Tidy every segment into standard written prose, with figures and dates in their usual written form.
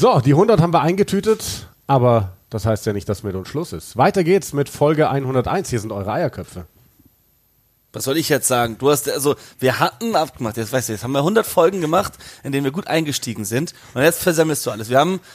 So, die 100 haben wir eingetütet, aber das heißt ja nicht, dass mit uns Schluss ist. Weiter geht's mit Folge 101. Hier sind eure Eierköpfe. Was soll ich jetzt sagen? Du hast, also, wir hatten abgemacht, jetzt weißt du, jetzt haben wir 100 Folgen gemacht, in denen wir gut eingestiegen sind, und jetzt versemmelst du alles.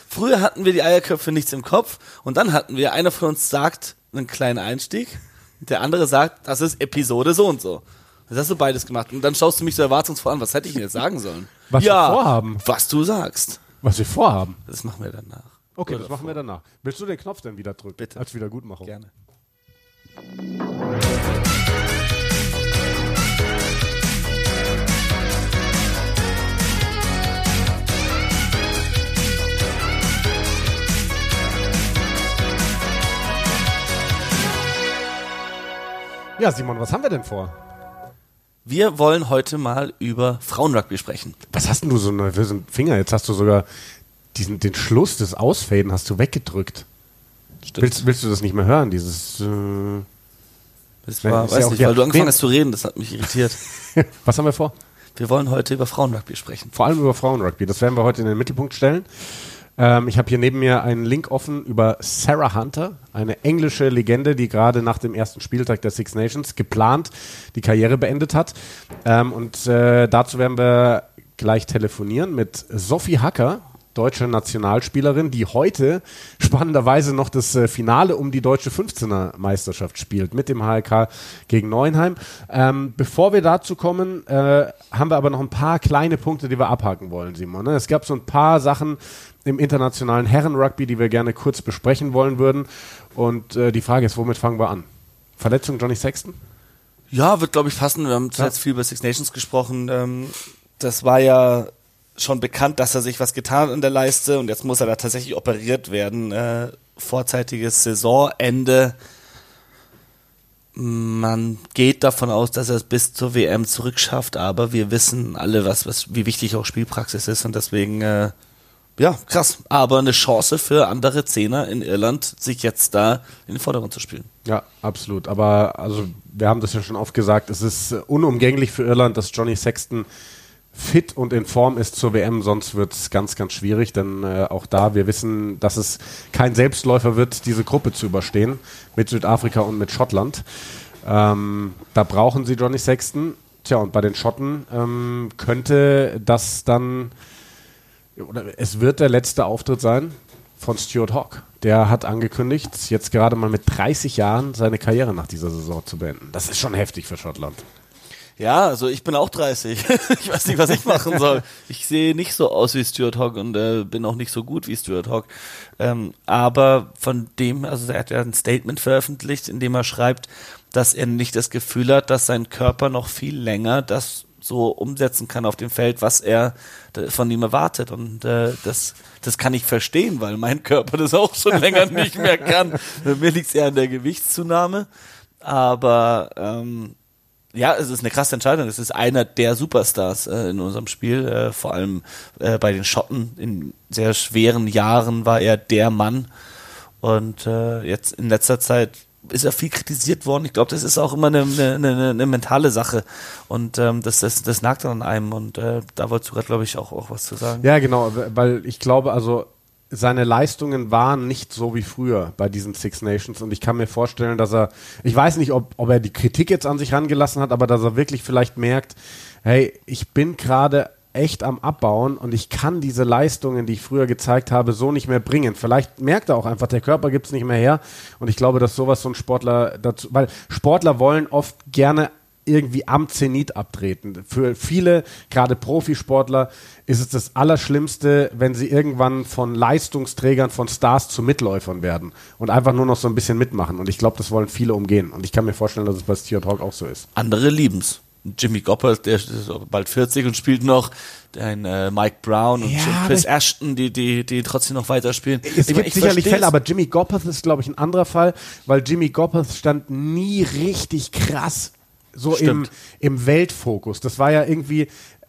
Früher hatten wir die Eierköpfe nichts im Kopf, und dann hatten wir, einer von uns sagt einen kleinen Einstieg, der andere sagt, das ist Episode so und so. Das hast du beides gemacht, und dann schaust du mich so erwartungsvoll an, was hätte ich denn jetzt sagen sollen? Was wir vorhaben. Was du sagst. Was wir vorhaben. Das machen wir danach. Okay, oder das machen wir danach. Willst du den Knopf dann wieder drücken? Bitte. Als Wiedergutmachung. Gerne. Ja, Simon, was haben wir denn vor? Wir wollen heute mal über Frauenrugby sprechen. Was hast denn du so nervösen Finger? Jetzt hast du sogar den Schluss des Ausfaden hast du weggedrückt. Stimmt. Willst du das nicht mehr hören? Dieses. Das war, weiß ja nicht, weil du angefangen hast zu reden, das hat mich irritiert. Was haben wir vor? Wir wollen heute über Frauenrugby sprechen. Vor allem über Frauenrugby. Das werden wir heute in den Mittelpunkt stellen. Ich habe hier neben mir einen Link offen über Sarah Hunter, eine englische Legende, die gerade nach dem ersten Spieltag der Six Nations geplant die Karriere beendet hat. Dazu werden wir gleich telefonieren mit Sophie Hacker, deutsche Nationalspielerin, die heute spannenderweise noch das Finale um die deutsche 15er-Meisterschaft spielt mit dem HRK gegen Neuenheim. Bevor wir dazu kommen, haben wir aber noch ein paar kleine Punkte, die wir abhaken wollen, Simon. Es gab so ein paar Sachen im internationalen Herren-Rugby, die wir gerne kurz besprechen wollen würden. Und die Frage ist, womit fangen wir an? Verletzung Johnny Sexton? Ja, wird, glaube ich, passen. Wir haben zuletzt viel über Six Nations gesprochen. Das war ja schon bekannt, dass er sich was getan hat an der Leiste, und jetzt muss er da tatsächlich operiert werden. Vorzeitiges Saisonende. Man geht davon aus, dass er es bis zur WM zurückschafft, aber wir wissen alle, wie wichtig auch Spielpraxis ist, und deswegen krass, aber eine Chance für andere Zehner in Irland, sich jetzt da in den Vordergrund zu spielen. Ja, absolut, aber also wir haben das ja schon oft gesagt, es ist unumgänglich für Irland, dass Johnny Sexton fit und in Form ist zur WM, sonst wird es ganz, ganz schwierig, denn auch da, wir wissen, dass es kein Selbstläufer wird, diese Gruppe zu überstehen, mit Südafrika und mit Schottland. Da brauchen sie Johnny Sexton. Tja, und bei den Schotten könnte das dann, oder es wird der letzte Auftritt sein von Stuart Hogg. Der hat angekündigt, jetzt gerade mal mit 30 Jahren seine Karriere nach dieser Saison zu beenden. Das ist schon heftig für Schottland. Ja, also ich bin auch 30. Ich weiß nicht, was ich machen soll. Ich sehe nicht so aus wie Stuart Hogg und bin auch nicht so gut wie Stuart Hogg. Aber von dem, also er hat ja ein Statement veröffentlicht, in dem er schreibt, dass er nicht das Gefühl hat, dass sein Körper noch viel länger das so umsetzen kann auf dem Feld, was er von ihm erwartet. Und das kann ich verstehen, weil mein Körper das auch schon länger nicht mehr kann. Mir liegt es eher an der Gewichtszunahme. Aber ja, es ist eine krasse Entscheidung. Es ist einer der Superstars in unserem Spiel. Vor allem bei den Schotten. In sehr schweren Jahren war er der Mann. Und jetzt in letzter Zeit ist er viel kritisiert worden. Ich glaube, das ist auch immer eine mentale Sache. Und das nagt dann an einem. Und da wolltest du gerade, glaube ich, auch was zu sagen. Ja, genau. Weil ich glaube, also seine Leistungen waren nicht so wie früher bei diesen Six Nations, und ich kann mir vorstellen, dass er, ich weiß nicht, ob er die Kritik jetzt an sich herangelassen hat, aber dass er wirklich vielleicht merkt, hey, ich bin gerade echt am Abbauen und ich kann diese Leistungen, die ich früher gezeigt habe, so nicht mehr bringen. Vielleicht merkt er auch einfach, der Körper gibt es nicht mehr her, und ich glaube, dass sowas so ein Sportler dazu, weil Sportler wollen oft gerne irgendwie am Zenit abtreten. Für viele, gerade Profisportler, ist es das Allerschlimmste, wenn sie irgendwann von Leistungsträgern, von Stars zu Mitläufern werden und einfach nur noch so ein bisschen mitmachen. Und ich glaube, das wollen viele umgehen. Und ich kann mir vorstellen, dass es bei Stuart Hogg auch so ist. Andere lieben's. Jimmy Gopperth, der ist bald 40 und spielt noch, Mike Brown und Chris Ashton, die trotzdem noch weiterspielen. Es gibt sicherlich Fälle, aber Jimmy Gopperth ist, glaube ich, ein anderer Fall, weil Jimmy Gopperth stand nie richtig krass so im Weltfokus. Das war ja irgendwie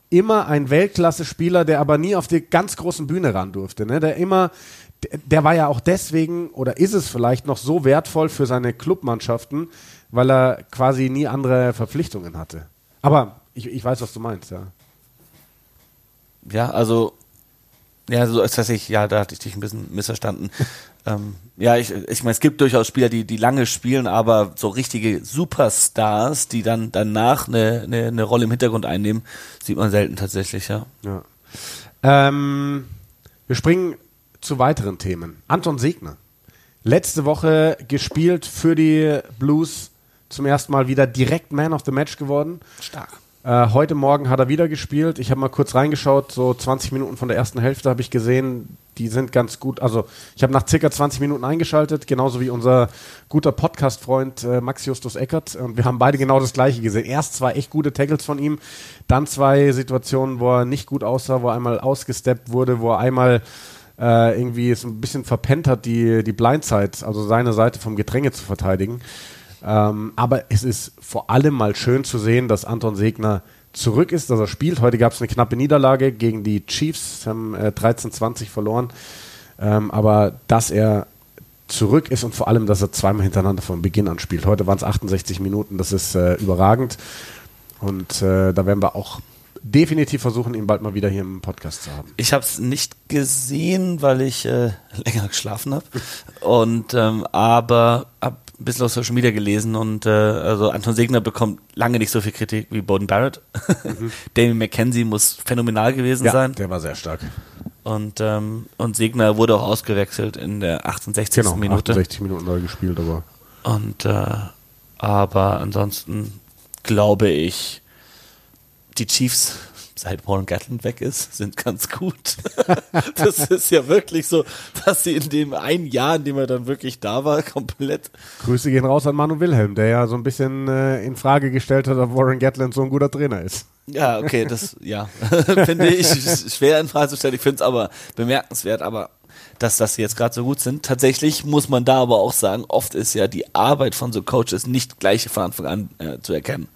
immer ein Weltklasse-Spieler, der aber nie auf die ganz großen Bühne ran durfte. Ne? Der war ja auch deswegen, oder ist es vielleicht noch so wertvoll für seine Clubmannschaften, weil er quasi nie andere Verpflichtungen hatte. Aber ich weiß, was du meinst, ja. Ja, also Ja, so ist das da hatte ich dich ein bisschen missverstanden. Ich meine, es gibt durchaus Spieler, die lange spielen, aber so richtige Superstars, die dann danach eine Rolle im Hintergrund einnehmen, sieht man selten tatsächlich, ja. Wir springen zu weiteren Themen. Anton Segner. Letzte Woche gespielt für die Blues, zum ersten Mal wieder direkt Man of the Match geworden. Stark. Heute Morgen hat er wieder gespielt. Ich habe mal kurz reingeschaut, so 20 Minuten von der ersten Hälfte habe ich gesehen, die sind ganz gut. Also ich habe nach circa 20 Minuten eingeschaltet, genauso wie unser guter Podcast-Freund Max Justus Eckert. Und wir haben beide genau das Gleiche gesehen. Erst zwei echt gute Tackles von ihm, dann zwei Situationen, wo er nicht gut aussah, wo er einmal ausgesteppt wurde, wo er einmal irgendwie es ein bisschen verpennt hat, die Blindside, also seine Seite vom Gedränge zu verteidigen. Aber es ist vor allem mal schön zu sehen, dass Anton Segner zurück ist, dass er spielt. Heute gab es eine knappe Niederlage gegen die Chiefs, haben 13-20 verloren. Aber dass er zurück ist und vor allem, dass er zweimal hintereinander von Beginn an spielt. Heute waren es 68 Minuten, das ist überragend. Und da werden wir auch definitiv versuchen, ihn bald mal wieder hier im Podcast zu haben. Ich habe es nicht gesehen, weil ich länger geschlafen habe. Und aber habe ein bisschen auf Social Media gelesen und also Anton Segner bekommt lange nicht so viel Kritik wie Bowden Barrett. Mhm. Damien McKenzie muss phänomenal gewesen sein. Der war sehr stark. Und Segner wurde auch ausgewechselt in der 68. Minute. 68 Minuten neu gespielt, aber. Und aber ansonsten glaube ich, die Chiefs, seit Warren Gatland weg ist, sind ganz gut. Das ist ja wirklich so, dass sie in dem einen Jahr, in dem er dann wirklich da war, komplett... Grüße gehen raus an Manu Wilhelm, der ja so ein bisschen in Frage gestellt hat, ob Warren Gatland so ein guter Trainer ist. Ja, okay, das finde ich schwer in Frage zu stellen. Ich finde es aber bemerkenswert, aber dass sie jetzt gerade so gut sind. Tatsächlich muss man da aber auch sagen, oft ist ja die Arbeit von so Coaches nicht gleich von Anfang an zu erkennen.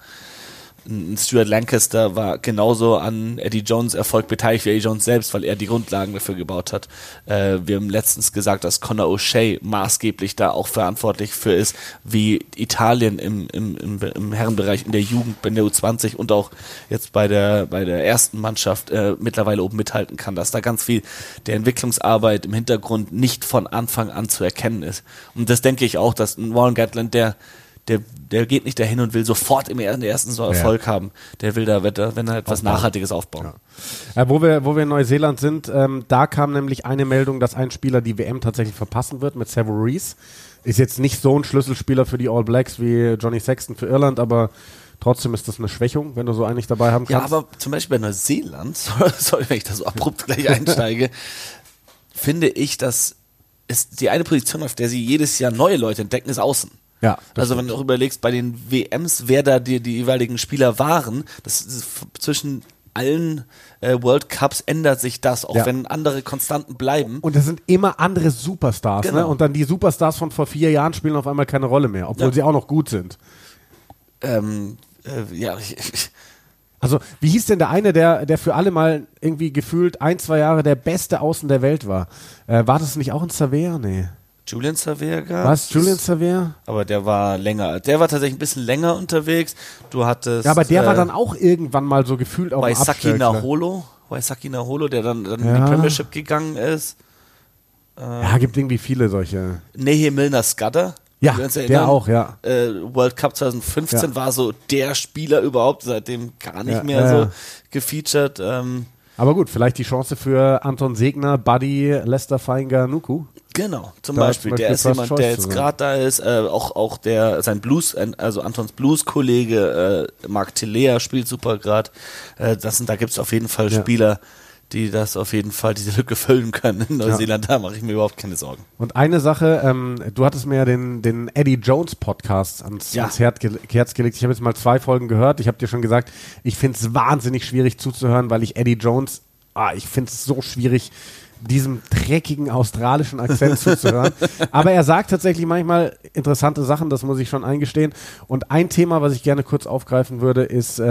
Stuart Lancaster war genauso an Eddie Jones Erfolg beteiligt wie Eddie Jones selbst, weil er die Grundlagen dafür gebaut hat. Wir haben letztens gesagt, dass Conor O'Shea maßgeblich da auch verantwortlich für ist, wie Italien im Herrenbereich, in der Jugend, in der U20 und auch jetzt bei der ersten Mannschaft mittlerweile oben mithalten kann, dass da ganz viel der Entwicklungsarbeit im Hintergrund nicht von Anfang an zu erkennen ist. Und das denke ich auch, dass Warren Gatland, der geht nicht dahin und will sofort im ersten so Erfolg haben. Der will da, wenn er etwas Nachhaltiges aufbauen. Ja. Wo wir in Neuseeland sind, da kam nämlich eine Meldung, dass ein Spieler die WM tatsächlich verpassen wird mit Savea Reese. Ist jetzt nicht so ein Schlüsselspieler für die All Blacks wie Johnny Sexton für Irland, aber trotzdem ist das eine Schwächung, wenn du so einen nicht dabei haben kannst. Ja, aber zum Beispiel bei Neuseeland, sorry, wenn ich da so abrupt gleich einsteige, finde ich, dass ist die eine Position, auf der sie jedes Jahr neue Leute entdecken, ist außen. Ja, also wenn du auch überlegst, bei den WMs, wer da die jeweiligen Spieler waren, das ist zwischen allen World Cups ändert sich das, auch wenn andere Konstanten bleiben. Und das sind immer andere Superstars, genau. Ne? Und dann die Superstars von vor 4 Jahren spielen auf einmal keine Rolle mehr, obwohl sie auch noch gut sind. Also wie hieß denn der eine, der für alle mal irgendwie gefühlt 1-2 Jahre der beste Außen der Welt war? War das nicht auch in Savea? Nee. Julian Savea gab. Was? Julian Savea? Aber der war länger. Der war tatsächlich ein bisschen länger unterwegs. Du hattest. Ja, aber der war dann auch irgendwann mal so gefühlt auf dem Waisake Naholo. Waisake Naholo, der dann in die Premiership gegangen ist. Gibt irgendwie viele solche. Nehe Milner Scudder. Ja, der auch, ja. World Cup 2015 war so der Spieler überhaupt, seitdem gar nicht mehr so gefeatured. Aber gut, vielleicht die Chance für Anton Segner, Buddy, Lester Feinger, Nuku. Genau, zum Beispiel. Der ist jemand, der jetzt gerade da ist. Auch sein Blues, also Antons Blues-Kollege Marc Telea spielt super gerade. Da gibt es auf jeden Fall Spieler, die das auf jeden Fall, diese Lücke füllen können in Neuseeland. Da mache ich mir überhaupt keine Sorgen. Und eine Sache, du hattest mir ja den Eddie Jones Podcast ans Herz gelegt. Ich habe jetzt mal 2 Folgen gehört. Ich habe dir schon gesagt, ich finde es wahnsinnig schwierig zuzuhören, weil ich Eddie Jones, ich finde es so schwierig, diesem dreckigen australischen Akzent zuzuhören. Aber er sagt tatsächlich manchmal interessante Sachen, das muss ich schon eingestehen. Und ein Thema, was ich gerne kurz aufgreifen würde, ist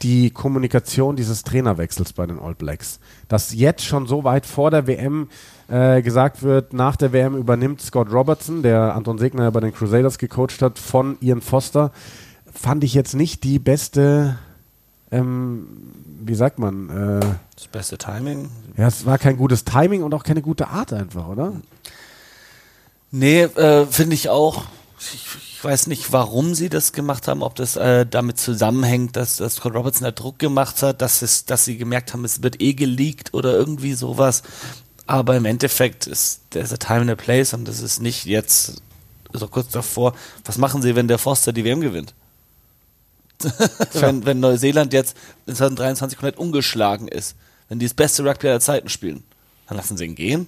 die Kommunikation dieses Trainerwechsels bei den All Blacks. Dass jetzt schon so weit vor der WM gesagt wird, nach der WM übernimmt Scott Robertson, der Anton Segner bei den Crusaders gecoacht hat, von Ian Foster, fand ich jetzt nicht die beste wie sagt man? Das beste Timing. Ja, es war kein gutes Timing und auch keine gute Art einfach, oder? Nee, finde ich auch. Ich weiß nicht, warum sie das gemacht haben, ob das damit zusammenhängt, dass Scott Robertson da Druck gemacht hat, dass sie gemerkt haben, es wird eh geleakt oder irgendwie sowas. Aber im Endeffekt ist there's a time and a place und das ist nicht jetzt so kurz davor. Was machen sie, wenn der Forster die WM gewinnt? wenn Neuseeland jetzt in 2023 komplett ungeschlagen ist, wenn die das beste Rugby aller Zeiten spielen, dann lassen sie ihn gehen.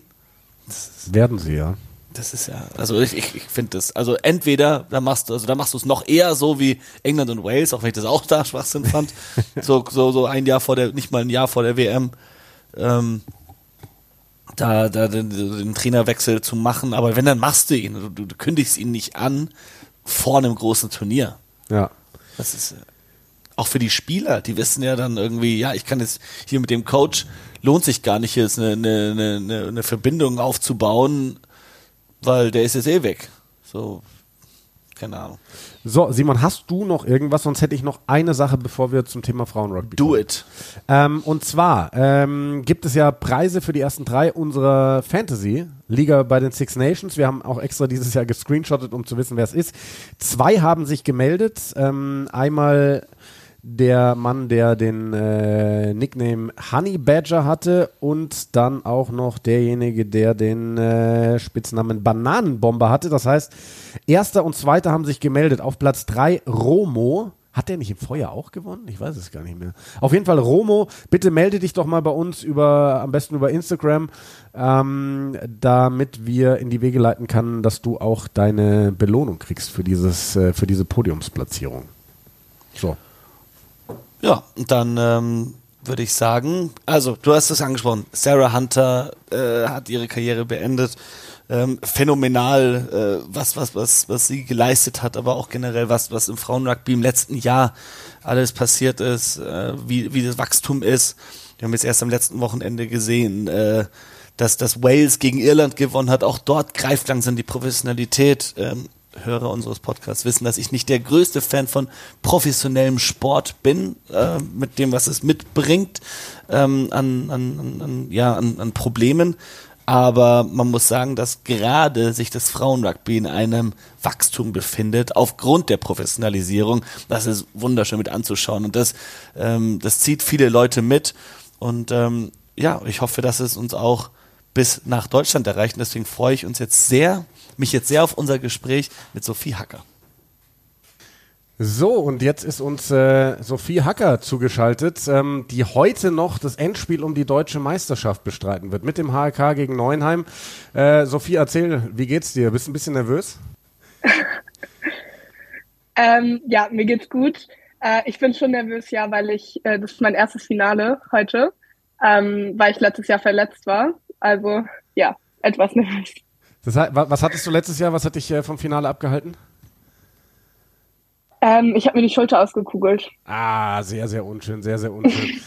Werden sie, ja. Das ist ja, also ich finde das, also entweder da machst du es noch eher so wie England und Wales, auch wenn ich das auch da Schwachsinn fand, so ein Jahr vor der, nicht mal ein Jahr vor der WM, da den Trainerwechsel zu machen, aber wenn, dann machst du ihn, du kündigst ihn nicht an vor einem großen Turnier. Ja. Das ist auch für die Spieler, die wissen ja dann irgendwie, ja, ich kann jetzt hier mit dem Coach, lohnt sich gar nicht, jetzt eine Verbindung aufzubauen, weil der ist jetzt eh weg. So, keine Ahnung. So, Simon, hast du noch irgendwas? Sonst hätte ich noch eine Sache, bevor wir zum Thema Frauenrugby kommen. Do it. Und zwar gibt es ja Preise für die ersten 3 unserer Fantasy-Liga bei den Six Nations. Wir haben auch extra dieses Jahr gescreenshottet, um zu wissen, wer es ist. 2 haben sich gemeldet. Einmal der Mann, der den Nickname Honey Badger hatte, und dann auch noch derjenige, der den Spitznamen Bananenbomber hatte. Das heißt, Erster und Zweiter haben sich gemeldet. Auf Platz 3 Romo. Hat der nicht im Feuer auch gewonnen? Ich weiß es gar nicht mehr. Auf jeden Fall, Romo, bitte melde dich doch mal bei uns, am besten über Instagram, damit wir in die Wege leiten können, dass du auch deine Belohnung kriegst für diese Podiumsplatzierung. So. Ja, und dann würde ich sagen, also du hast es angesprochen, Sarah Hunter hat ihre Karriere beendet, phänomenal, was sie geleistet hat, aber auch generell was im Frauenrugby im letzten Jahr alles passiert ist, wie das Wachstum ist. Wir haben jetzt erst am letzten Wochenende gesehen, dass Wales gegen Irland gewonnen hat, auch dort greift langsam die Professionalität. Hörer unseres Podcasts wissen, dass ich nicht der größte Fan von professionellem Sport bin, mit dem, was es mitbringt, an Problemen. Aber man muss sagen, dass gerade sich das Frauenrugby in einem Wachstum befindet, aufgrund der Professionalisierung. Das ist wunderschön mit anzuschauen und das zieht viele Leute mit. Und ich hoffe, dass es uns auch bis nach Deutschland erreichen. Deswegen freue ich mich jetzt sehr auf unser Gespräch mit Sophie Hacker. So, und jetzt ist uns Sophie Hacker zugeschaltet, die heute noch das Endspiel um die deutsche Meisterschaft bestreiten wird, mit dem HRK gegen Neuenheim. Sophie, erzähl, wie geht's dir? Bist du ein bisschen nervös? Ja, mir geht's gut. Ich bin schon nervös, ja, weil das ist mein erstes Finale heute, weil ich letztes Jahr verletzt war. Also, ja, etwas nervös. Das heißt, was hattest du letztes Jahr? Was hat dich vom Finale abgehalten? Ich habe mir die Schulter ausgekugelt. Ah, sehr, sehr unschön, sehr, sehr unschön.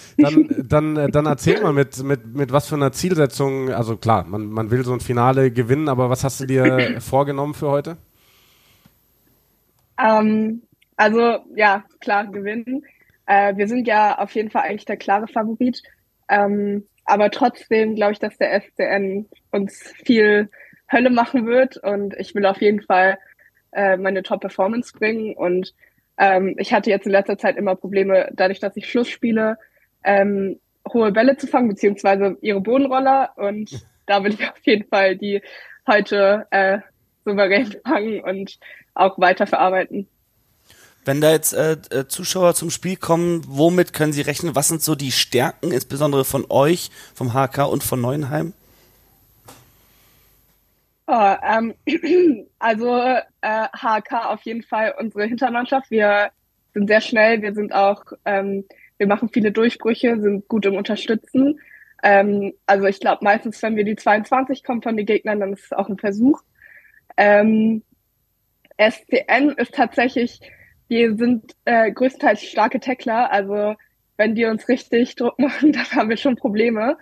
Dann erzähl mal, mit was für einer Zielsetzung, also klar, man will so ein Finale gewinnen, aber was hast du dir vorgenommen für heute? Klar, gewinnen. Wir sind ja auf jeden Fall eigentlich der klare Favorit. Aber trotzdem glaube ich, dass der FCN uns viel Hölle machen wird und ich will auf jeden Fall meine Top-Performance bringen und ich hatte jetzt in letzter Zeit immer Probleme, dadurch, dass ich Schluss spiele, hohe Bälle zu fangen, beziehungsweise ihre Bodenroller, und da will ich auf jeden Fall die heute souverän fangen und auch weiter verarbeiten. Wenn da jetzt Zuschauer zum Spiel kommen, womit können sie rechnen? Was sind so die Stärken, insbesondere von euch, vom HK und von Neuenheim? Oh, HK auf jeden Fall unsere Hintermannschaft. Wir sind sehr schnell, wir sind auch, wir machen viele Durchbrüche, sind gut im Unterstützen. Ich glaube, meistens, wenn wir die 22 kommen von den Gegnern, dann ist es auch ein Versuch. SCN ist tatsächlich... Wir sind größtenteils starke Tackler, also wenn die uns richtig Druck machen, dann haben wir schon Probleme.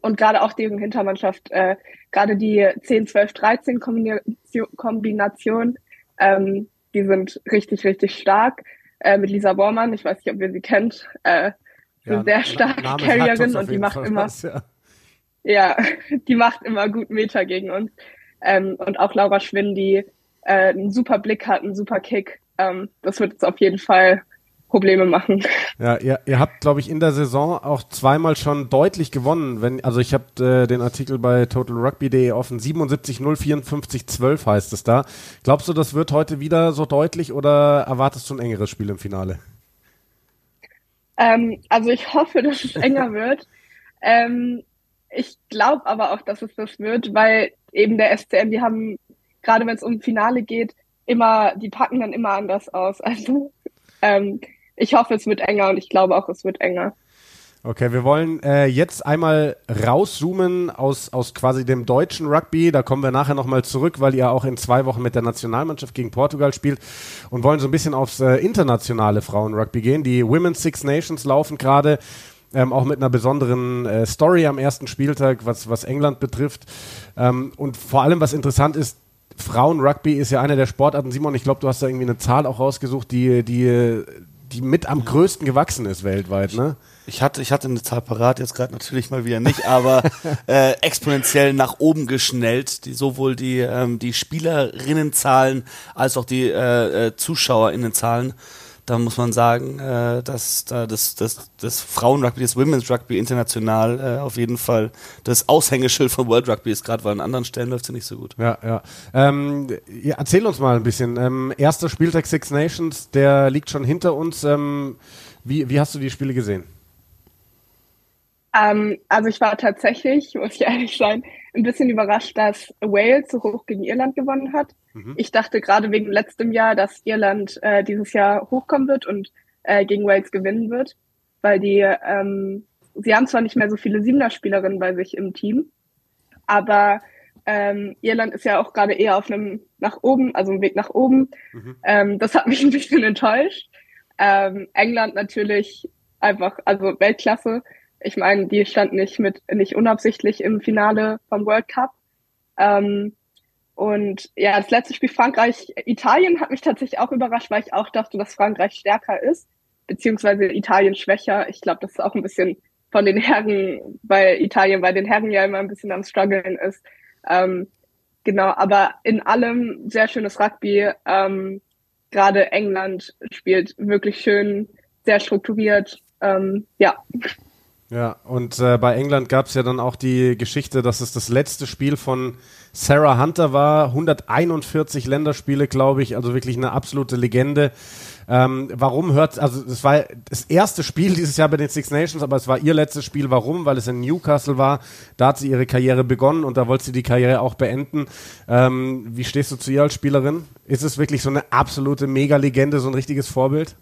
Und gerade auch deren Hintermannschaft, gerade die 10, 12, 13 Kombination, die sind richtig, richtig stark. mit Lisa Bormann. Ich weiß nicht, ob ihr sie kennt. Eine sehr starke Carrierin und die macht immer was, die macht immer gut Meter gegen uns. Und auch Laura Schwinn, die einen super Blick hat, einen super Kick. Das wird jetzt auf jeden Fall Probleme machen. Ja, ihr habt, glaube ich, in der Saison auch zweimal schon deutlich gewonnen. Ich habe den Artikel bei totalrugby.de offen. 77-0, 54-12 heißt es da. Glaubst du, das wird heute wieder so deutlich oder erwartest du ein engeres Spiel im Finale? Ich hoffe, dass es enger wird. Ich glaube aber auch, dass es das wird, weil eben der SCN, die haben, gerade wenn es um Finale geht, die packen dann immer anders aus. Also ich hoffe, es wird enger und ich glaube auch, es wird enger. Okay, wir wollen jetzt einmal rauszoomen aus quasi dem deutschen Rugby. Da kommen wir nachher nochmal zurück, weil ihr auch in 2 Wochen mit der Nationalmannschaft gegen Portugal spielt, und wollen so ein bisschen aufs internationale Frauenrugby gehen. Die Women's Six Nations laufen gerade, auch mit einer besonderen Story am ersten Spieltag, was England betrifft. Und vor allem, was interessant ist, Frauenrugby ist ja eine der Sportarten, Simon, ich glaube, du hast da irgendwie eine Zahl auch rausgesucht, die mit am größten gewachsen ist weltweit, ne? Ich hatte eine Zahl parat, jetzt gerade natürlich mal wieder nicht, aber exponentiell nach oben geschnellt, sowohl die Spielerinnenzahlen als auch die ZuschauerInnenzahlen. Da muss man sagen, dass das Frauenrugby, das Women's Rugby international auf jeden Fall das Aushängeschild von World Rugby ist, gerade weil an anderen Stellen läuft es ja nicht so gut. Ja. Erzähl uns mal ein bisschen. Erster Spieltag Six Nations, der liegt schon hinter uns. Wie hast du die Spiele gesehen? Ich war tatsächlich, muss ich ehrlich sein, ein bisschen überrascht, dass Wales so hoch gegen Irland gewonnen hat. Mhm. Ich dachte gerade wegen letztem Jahr, dass Irland dieses Jahr hochkommen wird und gegen Wales gewinnen wird, weil sie haben zwar nicht mehr so viele Siebener-Spielerinnen bei sich im Team, aber Irland ist ja auch gerade eher auf einem Weg nach oben. Mhm. Das hat mich ein bisschen enttäuscht. England natürlich einfach, Weltklasse. Ich meine, die stand nicht unabsichtlich im Finale vom World Cup. Das letzte Spiel Frankreich-Italien hat mich tatsächlich auch überrascht, weil ich auch dachte, dass Frankreich stärker ist, beziehungsweise Italien schwächer. Ich glaube, das ist auch ein bisschen von den Herren, weil Italien bei den Herren ja immer ein bisschen am Struggeln ist. Aber in allem sehr schönes Rugby. Gerade England spielt wirklich schön, sehr strukturiert. Ja, und bei England gab es ja dann auch die Geschichte, dass es das letzte Spiel von Sarah Hunter war. 141 Länderspiele, glaube ich, also wirklich eine absolute Legende. Es war das erste Spiel dieses Jahr bei den Six Nations, aber es war ihr letztes Spiel. Warum? Weil es in Newcastle war. Da hat sie ihre Karriere begonnen und da wollte sie die Karriere auch beenden. Wie stehst du zu ihr als Spielerin? Ist es wirklich so eine absolute Mega-Legende, so ein richtiges Vorbild?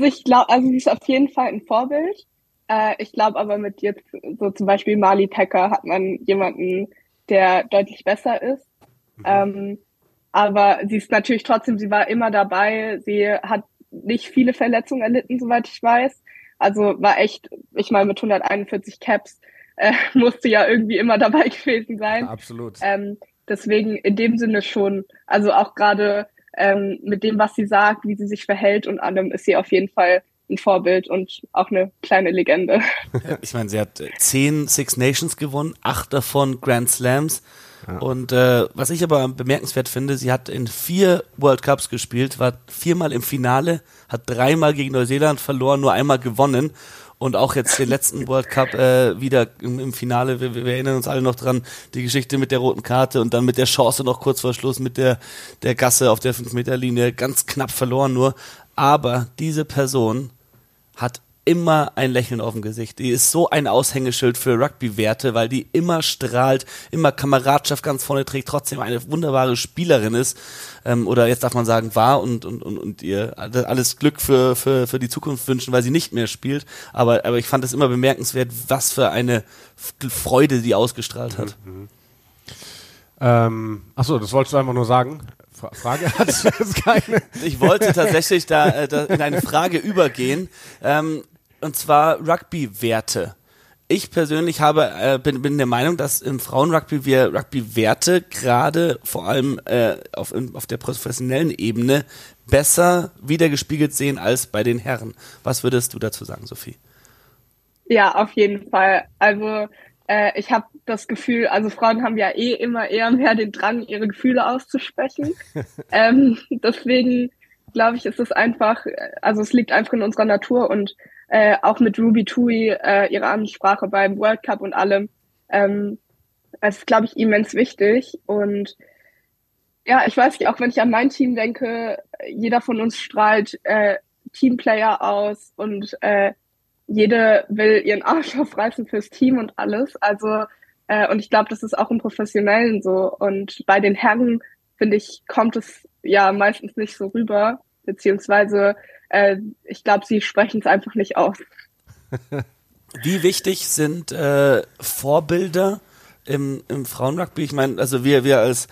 Ich glaube, sie ist auf jeden Fall ein Vorbild. Ich glaube aber mit jetzt so zum Beispiel Marley Packer hat man jemanden, der deutlich besser ist. Mhm. Aber sie ist natürlich trotzdem, sie war immer dabei. Sie hat nicht viele Verletzungen erlitten, soweit ich weiß. Also war echt, ich meine mit 141 Caps musste ja irgendwie immer dabei gewesen sein. Ja, absolut. Deswegen in dem Sinne schon, also auch gerade mit dem, was sie sagt, wie sie sich verhält und allem, ist sie auf jeden Fall ein Vorbild und auch eine kleine Legende. Ich meine, sie hat 10 Six Nations gewonnen, 8 davon Grand Slams. Ja. Und was ich aber bemerkenswert finde, sie hat in 4 World Cups gespielt, war 4-mal im Finale, hat 3-mal gegen Neuseeland verloren, nur 1-mal gewonnen. Und auch jetzt den letzten World Cup wieder im Finale, wir erinnern uns alle noch dran, die Geschichte mit der roten Karte und dann mit der Chance noch kurz vor Schluss mit der Gasse auf der 5-Meter-Linie, ganz knapp verloren nur. Aber diese Person hat immer ein Lächeln auf dem Gesicht. Die ist so ein Aushängeschild für Rugby-Werte, weil die immer strahlt, immer Kameradschaft ganz vorne trägt, trotzdem eine wunderbare Spielerin ist. Oder jetzt darf man sagen, war und ihr alles Glück für die Zukunft wünschen, weil sie nicht mehr spielt. Aber ich fand es immer bemerkenswert, was für eine Freude die ausgestrahlt hat. Mhm. Achso, das wolltest du einfach nur sagen. Frage hat es keine. Ich wollte tatsächlich da in eine Frage übergehen. Und zwar Rugby-Werte. Ich persönlich bin der Meinung, dass im Frauenrugby wir Rugby-Werte gerade vor allem auf der professionellen Ebene besser wiedergespiegelt sehen als bei den Herren. Was würdest du dazu sagen, Sophie? Ja, auf jeden Fall. Also ich habe das Gefühl, also Frauen haben ja immer eher mehr den Drang, ihre Gefühle auszusprechen. Deswegen glaube ich, ist es einfach, also es liegt einfach in unserer Natur und auch mit Ruby Tui, ihrer Ansprache beim World Cup und allem. Das ist, glaube ich, immens wichtig. Und ja, ich weiß nicht, auch wenn ich an mein Team denke, jeder von uns strahlt Teamplayer aus und jede will ihren Arsch aufreißen fürs Team und alles. Also und ich glaube, das ist auch im Professionellen so. Und bei den Herren, finde ich, kommt es ja meistens nicht so rüber, beziehungsweise ich glaube, sie sprechen es einfach nicht aus. Wie wichtig sind Vorbilder im Frauenrugby? Ich meine, also wir als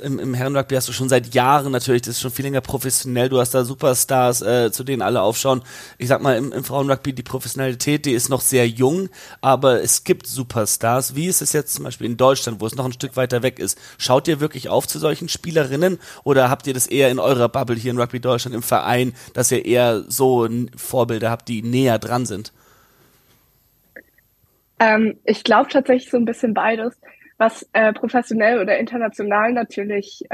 im Herrenrugby hast du schon seit Jahren natürlich, das ist schon viel länger professionell, du hast da Superstars, zu denen alle aufschauen. Ich sag mal, im Frauenrugby, die Professionalität, die ist noch sehr jung, aber es gibt Superstars. Wie ist es jetzt zum Beispiel in Deutschland, wo es noch ein Stück weiter weg ist? Schaut ihr wirklich auf zu solchen Spielerinnen oder habt ihr das eher in eurer Bubble hier in Rugby Deutschland im Verein, dass ihr eher so Vorbilder habt, die näher dran sind? Ich glaube tatsächlich so ein bisschen beides. Was professionell oder international natürlich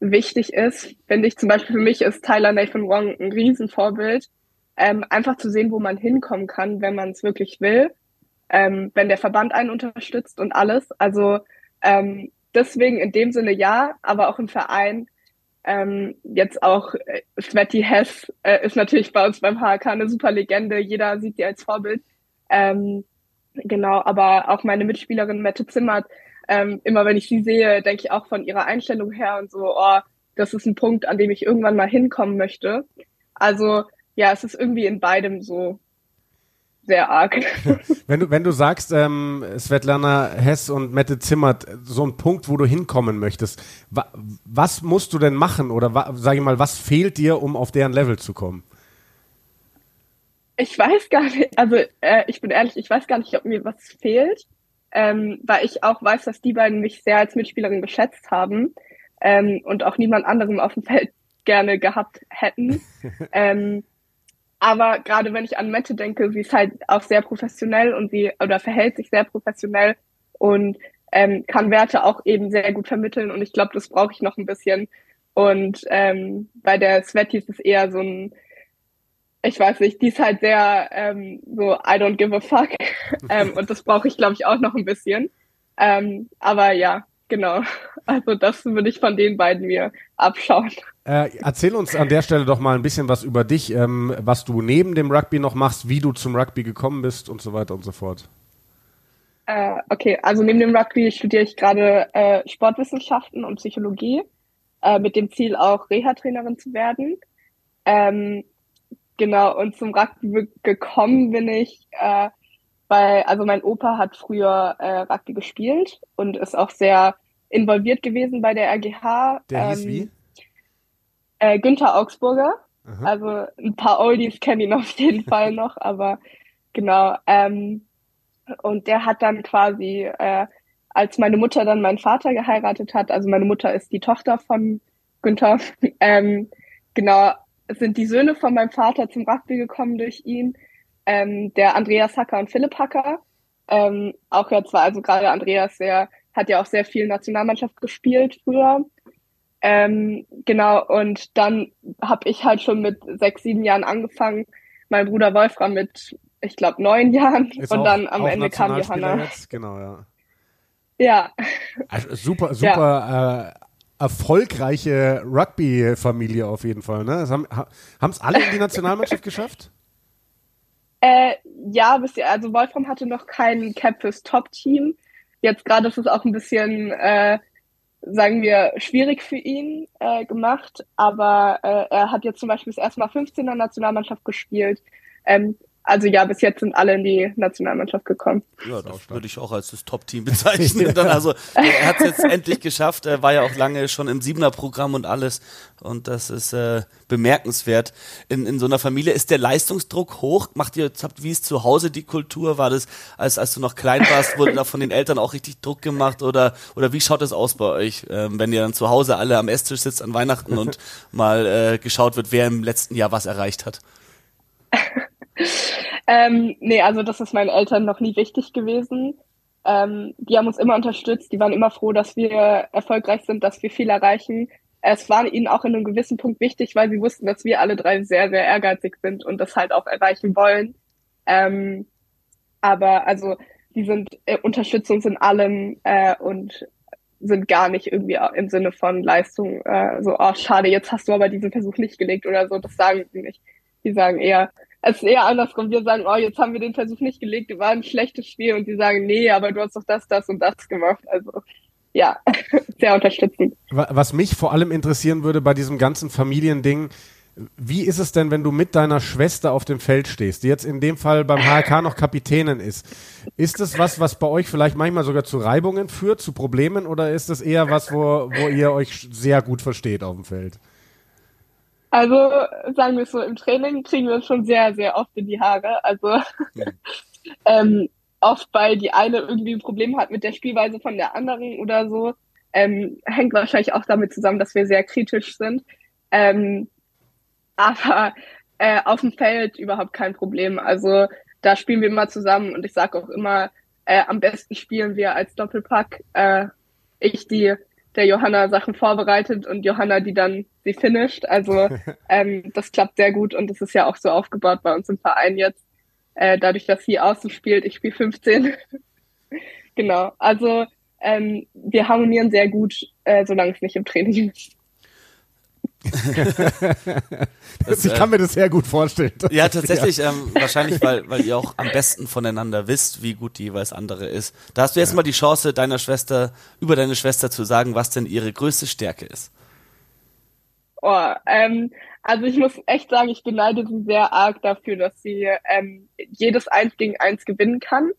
wichtig ist, finde ich, zum Beispiel für mich ist Tyler Nathan Wong ein Riesenvorbild. Einfach zu sehen, wo man hinkommen kann, wenn man es wirklich will, wenn der Verband einen unterstützt und alles. Also deswegen in dem Sinne ja, aber auch im Verein. Jetzt auch Svetlana Hess ist natürlich bei uns beim HRK eine super Legende. Jeder sieht die als Vorbild. Genau, aber auch meine Mitspielerin Mette Zimmert, immer wenn ich sie sehe, denke ich auch von ihrer Einstellung her und so, oh, das ist ein Punkt, an dem ich irgendwann mal hinkommen möchte. Also ja, es ist irgendwie in beidem so sehr arg. Wenn du sagst, Svetlana Hess und Mette Zimmert, so ein Punkt, wo du hinkommen möchtest, was musst du denn machen oder sag ich mal, was fehlt dir, um auf deren Level zu kommen? Ich weiß gar nicht, also ich bin ehrlich, ich weiß gar nicht, ob mir was fehlt, weil ich auch weiß, dass die beiden mich sehr als Mitspielerin geschätzt haben und auch niemand anderem auf dem Feld gerne gehabt hätten. Aber gerade wenn ich an Mette denke, sie ist halt auch sehr professionell und verhält sich sehr professionell und kann Werte auch eben sehr gut vermitteln und ich glaube, das brauche ich noch ein bisschen. Und bei der Sveti ist es eher so ein, ich weiß nicht, die ist halt sehr so I don't give a fuck und das brauche ich, glaube ich, auch noch ein bisschen. Aber ja, genau. Also das würde ich von den beiden mir abschauen. Erzähl uns an der Stelle doch mal ein bisschen was über dich, was du neben dem Rugby noch machst, wie du zum Rugby gekommen bist und so weiter und so fort. Okay, also neben dem Rugby studiere ich gerade Sportwissenschaften und Psychologie mit dem Ziel, auch Reha-Trainerin zu werden. Genau, und zum Rugby gekommen bin ich, also mein Opa hat früher Rugby gespielt und ist auch sehr involviert gewesen bei der RGH. Der hieß wie? Günther Augsburger. Aha. Also ein paar Oldies kennen ihn auf jeden Fall noch, aber genau. Und der hat dann quasi, als meine Mutter dann meinen Vater geheiratet hat, also meine Mutter ist die Tochter von Günther, genau, sind die Söhne von meinem Vater zum Rugby gekommen durch ihn, der Andreas Hacker und Philipp Hacker. Auch ja zwar, also gerade Andreas, der hat ja auch sehr viel Nationalmannschaft gespielt früher. Genau, und dann habe ich halt schon mit 6, 7 Jahren angefangen. Mein Bruder Wolfram mit, ich glaube, 9 Jahren. Ist und auch, dann am Ende kam Johanna. Jetzt, genau, ja. Ja. Also super. Ja. Erfolgreiche Rugby-Familie auf jeden Fall, ne? Haben es alle in die Nationalmannschaft geschafft? Ja, bisher. Also Wolfram hatte noch keinen Cap fürs Top-Team. Jetzt gerade ist es auch ein bisschen, sagen wir, schwierig für ihn gemacht. Aber er hat jetzt zum Beispiel das erste Mal 15er Nationalmannschaft gespielt. Also ja, bis jetzt sind alle in die Nationalmannschaft gekommen. Ja, das würde ich auch als das Top-Team bezeichnen. Dann also, er hat es jetzt endlich geschafft. Er war ja auch lange schon im 7er-Programm und alles. Und das ist bemerkenswert in so einer Familie. Ist der Leistungsdruck hoch? Wie ist zu Hause die Kultur? War das, als du noch klein warst, wurde da von den Eltern auch richtig Druck gemacht? Oder wie schaut das aus bei euch, wenn ihr dann zu Hause alle am Esstisch sitzt an Weihnachten und mal geschaut wird, wer im letzten Jahr was erreicht hat? Nee, also das ist meinen Eltern noch nie wichtig gewesen. Die haben uns immer unterstützt, die waren immer froh, dass wir erfolgreich sind, dass wir viel erreichen. Es war ihnen auch in einem gewissen Punkt wichtig, weil sie wussten, dass wir alle drei sehr, sehr ehrgeizig sind und das halt auch erreichen wollen. Aber also die unterstützen uns in allem und sind gar nicht irgendwie im Sinne von Leistung so, oh schade, jetzt hast du aber diesen Versuch nicht gelegt oder so, das sagen sie nicht. Die sagen eher, es ist eher andersrum. Wir sagen, oh, jetzt haben wir den Versuch nicht gelegt, war ein schlechtes Spiel. Und die sagen, nee, aber du hast doch das, das und das gemacht. Also ja, sehr unterstützend. Was mich vor allem interessieren würde bei diesem ganzen Familiending, wie ist es denn, wenn du mit deiner Schwester auf dem Feld stehst, die jetzt in dem Fall beim HRK noch Kapitänin ist? Ist es was bei euch vielleicht manchmal sogar zu Reibungen führt, zu Problemen? Oder ist es eher wo ihr euch sehr gut versteht auf dem Feld? Also, sagen wir es so, im Training kriegen wir uns schon sehr, sehr oft in die Haare. Also, oft, weil die eine irgendwie ein Problem hat mit der Spielweise von der anderen oder so, hängt wahrscheinlich auch damit zusammen, dass wir sehr kritisch sind. Aber auf dem Feld überhaupt kein Problem. Also, da spielen wir immer zusammen und ich sage auch immer, am besten spielen wir als Doppelpack. Der Johanna Sachen vorbereitet und Johanna, die dann sie finisht. Also das klappt sehr gut und das ist ja auch so aufgebaut bei uns im Verein jetzt. Dadurch, dass sie außen spielt, ich spiele 15. Genau, also wir harmonieren sehr gut, solange es nicht im Training ist. Ich kann mir das sehr gut vorstellen. Ja, tatsächlich. Ja. Wahrscheinlich, weil ihr auch am besten voneinander wisst, wie gut die jeweils andere ist. Da hast du jetzt mal die Chance, deine Schwester zu sagen, was denn ihre größte Stärke ist. Also ich muss echt sagen, ich beneide sie sehr arg dafür, dass sie jedes 1 gegen 1 gewinnen kann.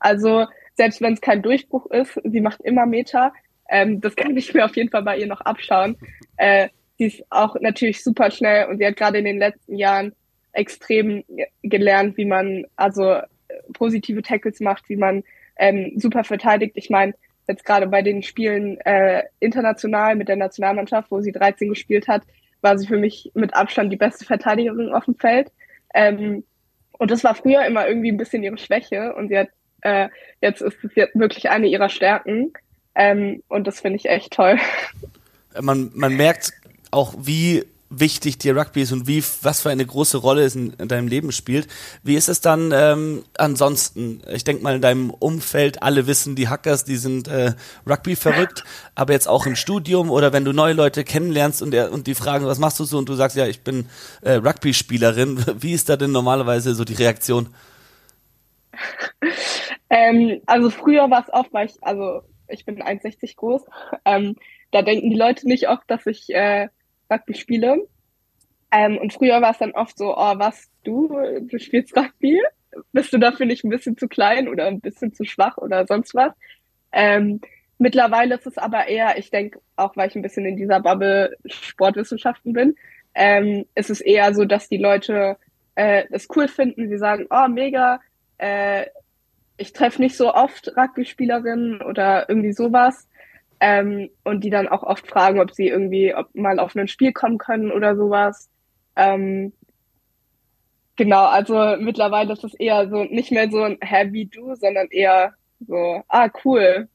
Also selbst wenn es kein Durchbruch ist, sie macht immer Meter. Das kann ich mir auf jeden Fall bei ihr noch abschauen. Sie ist auch natürlich super schnell und sie hat gerade in den letzten Jahren extrem gelernt, wie man also positive Tackles macht, wie man super verteidigt. Ich meine, jetzt gerade bei den Spielen international mit der Nationalmannschaft, wo sie 13 gespielt hat, war sie für mich mit Abstand die beste Verteidigerin auf dem Feld. Und das war früher immer irgendwie ein bisschen ihre Schwäche und sie hat jetzt ist es wirklich eine ihrer Stärken. Und das finde ich echt toll. Man merkt auch, wie wichtig dir Rugby ist und was für eine große Rolle es in deinem Leben spielt. Wie ist es dann ansonsten? Ich denke mal, in deinem Umfeld, alle wissen, die Hackers, die sind Rugby verrückt, aber jetzt auch im Studium oder wenn du neue Leute kennenlernst und die fragen, was machst du so? Und du sagst, ja, ich bin Rugby-Spielerin. Wie ist da denn normalerweise so die Reaktion? Also früher war es oft, ich bin 1,60 groß, da denken die Leute nicht oft, dass ich Rugby spiele. Und früher war es dann oft so, oh, was, du spielst Rugby? Bist du dafür nicht ein bisschen zu klein oder ein bisschen zu schwach oder sonst was? Mittlerweile ist es aber eher, ich denke, auch weil ich ein bisschen in dieser Bubble Sportwissenschaften bin, ist es eher so, dass die Leute es cool finden. Sie sagen, oh, mega, ich treffe nicht so oft Rugby-Spielerinnen oder irgendwie sowas. Und die dann auch oft fragen, ob sie irgendwie mal auf ein Spiel kommen können oder sowas. Genau, also mittlerweile ist es eher so nicht mehr so ein Hä, wie du, sondern eher so, ah, cool,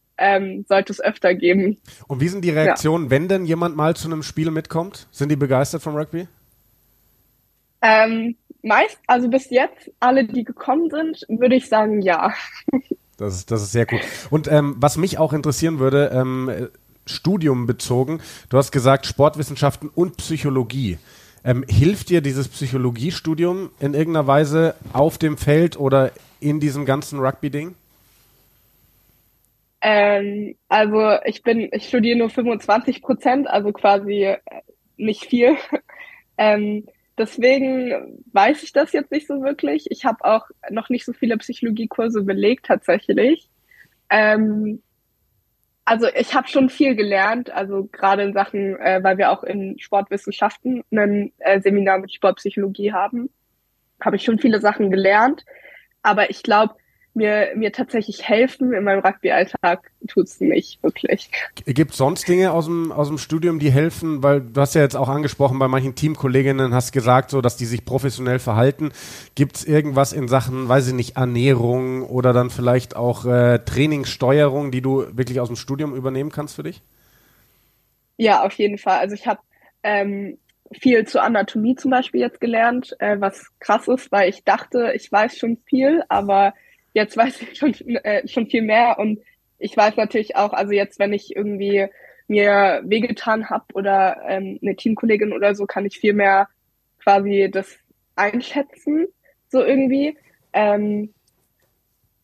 sollte es öfter geben. Und wie sind die Reaktionen, wenn denn jemand mal zu einem Spiel mitkommt? Sind die begeistert vom Rugby? Also bis jetzt, alle, die gekommen sind, würde ich sagen, ja. Das ist sehr gut. Und was mich auch interessieren würde, Studium bezogen, du hast gesagt Sportwissenschaften und Psychologie. Hilft dir dieses Psychologiestudium in irgendeiner Weise auf dem Feld oder in diesem ganzen Rugby-Ding? Also ich studiere nur 25%, also quasi nicht viel. Deswegen weiß ich das jetzt nicht so wirklich. Ich habe auch noch nicht so viele Psychologiekurse belegt tatsächlich. Also ich habe schon viel gelernt, also gerade in Sachen, weil wir auch in Sportwissenschaften ein Seminar mit Sportpsychologie haben, habe ich schon viele Sachen gelernt. Aber ich glaube, mir tatsächlich helfen in meinem Rugby-Alltag tut's nicht wirklich. Gibt's sonst Dinge aus dem Studium, die helfen? Weil du hast ja jetzt auch angesprochen, bei manchen Teamkolleginnen hast gesagt, so, dass die sich professionell verhalten. Gibt's irgendwas in Sachen, weiß ich nicht, Ernährung oder dann vielleicht auch Trainingssteuerung, die du wirklich aus dem Studium übernehmen kannst für dich? Ja, auf jeden Fall. Also ich habe viel zur Anatomie zum Beispiel jetzt gelernt, was krass ist, weil ich dachte, ich weiß schon viel, aber jetzt weiß ich schon viel mehr, und ich weiß natürlich auch, also jetzt, wenn ich irgendwie mir wehgetan habe oder eine Teamkollegin oder so, kann ich viel mehr quasi das einschätzen, so irgendwie.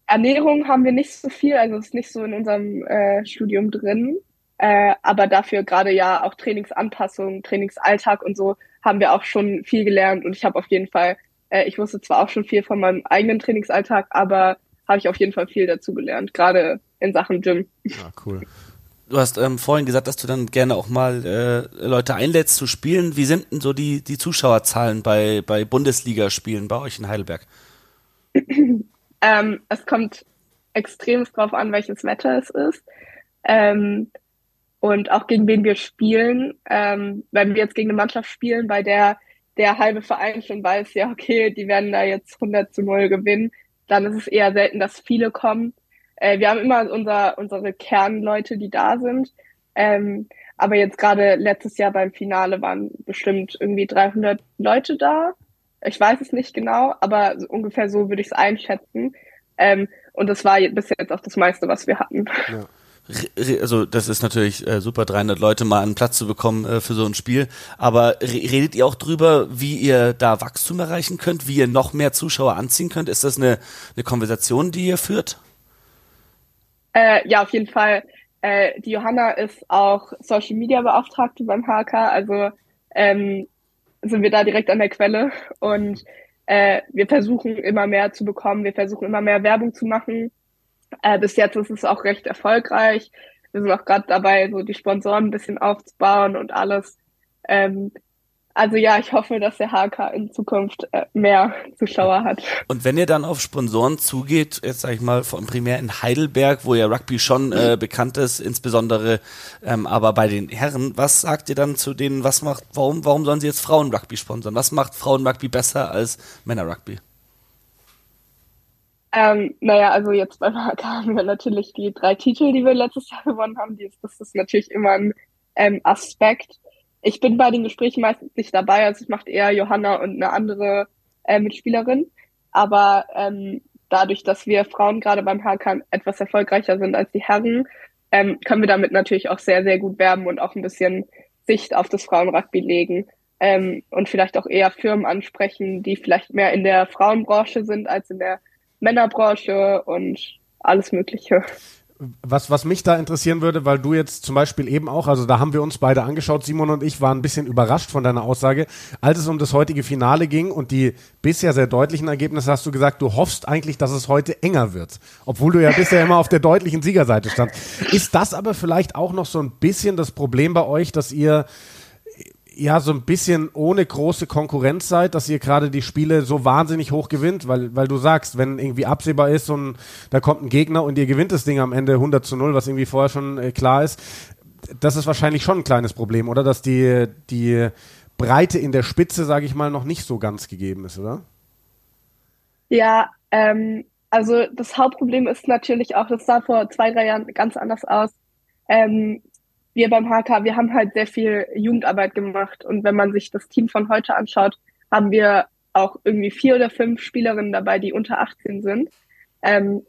Ernährung haben wir nicht so viel, also ist nicht so in unserem Studium drin, aber dafür gerade ja auch Trainingsanpassung, Trainingsalltag und so haben wir auch schon viel gelernt, und ich habe auf jeden Fall, ich wusste zwar auch schon viel von meinem eigenen Trainingsalltag, aber habe ich auf jeden Fall viel dazu gelernt, gerade in Sachen Gym. Ja, cool. Du hast vorhin gesagt, dass du dann gerne auch mal Leute einlädst zu spielen. Wie sind denn so die Zuschauerzahlen bei Bundesligaspielen bei euch in Heidelberg? Es kommt extrem drauf an, welches Wetter es ist. Und auch gegen wen wir spielen. Wenn wir jetzt gegen eine Mannschaft spielen, bei der halbe Verein schon weiß, ja, okay, die werden da jetzt 100-0 gewinnen, dann ist es eher selten, dass viele kommen. Wir haben immer unsere Kernleute, die da sind. Aber jetzt gerade letztes Jahr beim Finale waren bestimmt irgendwie 300 Leute da. Ich weiß es nicht genau, aber ungefähr so würde ich es einschätzen. Und das war bis jetzt auch das meiste, was wir hatten. Ja. Also das ist natürlich super, 300 Leute mal einen Platz zu bekommen für so ein Spiel, aber redet ihr auch drüber, wie ihr da Wachstum erreichen könnt, wie ihr noch mehr Zuschauer anziehen könnt? Ist das eine Konversation, die ihr führt? Ja, auf jeden Fall. Die Johanna ist auch Social Media Beauftragte beim HRK, also sind wir da direkt an der Quelle, und wir versuchen immer mehr zu bekommen, wir versuchen immer mehr Werbung zu machen. Bis jetzt ist es auch recht erfolgreich. Wir sind auch gerade dabei, so die Sponsoren ein bisschen aufzubauen und alles. Also ja, ich hoffe, dass der HK in Zukunft mehr Zuschauer hat. Und wenn ihr dann auf Sponsoren zugeht, jetzt sage ich mal vor allem primär in Heidelberg, wo ja Rugby schon bekannt ist, insbesondere aber bei den Herren, was sagt ihr dann zu denen, warum sollen sie jetzt Frauenrugby sponsern? Was macht Frauenrugby besser als Männerrugby? Naja, also jetzt beim HK haben wir natürlich die 3 Titel, die wir letztes Jahr gewonnen haben. Das ist natürlich immer ein Aspekt. Ich bin bei den Gesprächen meistens nicht dabei, also es macht eher Johanna und eine andere Mitspielerin. Aber dadurch, dass wir Frauen gerade beim HK etwas erfolgreicher sind als die Herren, können wir damit natürlich auch sehr, sehr gut werben und auch ein bisschen Sicht auf das Frauenrugby legen. Und vielleicht auch eher Firmen ansprechen, die vielleicht mehr in der Frauenbranche sind als in der Männerbranche und alles Mögliche. Was mich da interessieren würde, weil du jetzt zum Beispiel eben auch, also da haben wir uns beide angeschaut, Simon und ich waren ein bisschen überrascht von deiner Aussage, als es um das heutige Finale ging und die bisher sehr deutlichen Ergebnisse, hast du gesagt, du hoffst eigentlich, dass es heute enger wird, obwohl du ja bisher immer auf der deutlichen Siegerseite standst. Ist das aber vielleicht auch noch so ein bisschen das Problem bei euch, dass ihr ja so ein bisschen ohne große Konkurrenz seid, dass ihr gerade die Spiele so wahnsinnig hoch gewinnt, weil du sagst, wenn irgendwie absehbar ist und da kommt ein Gegner und ihr gewinnt das Ding am Ende 100-0, was irgendwie vorher schon klar ist, das ist wahrscheinlich schon ein kleines Problem, oder? Dass die Breite in der Spitze, sage ich mal, noch nicht so ganz gegeben ist, oder? Ja, also das Hauptproblem ist natürlich auch, das sah vor 2-3 Jahren ganz anders aus, wir beim HK, wir haben halt sehr viel Jugendarbeit gemacht, und wenn man sich das Team von heute anschaut, haben wir auch irgendwie 4 oder 5 Spielerinnen dabei, die unter 18 sind,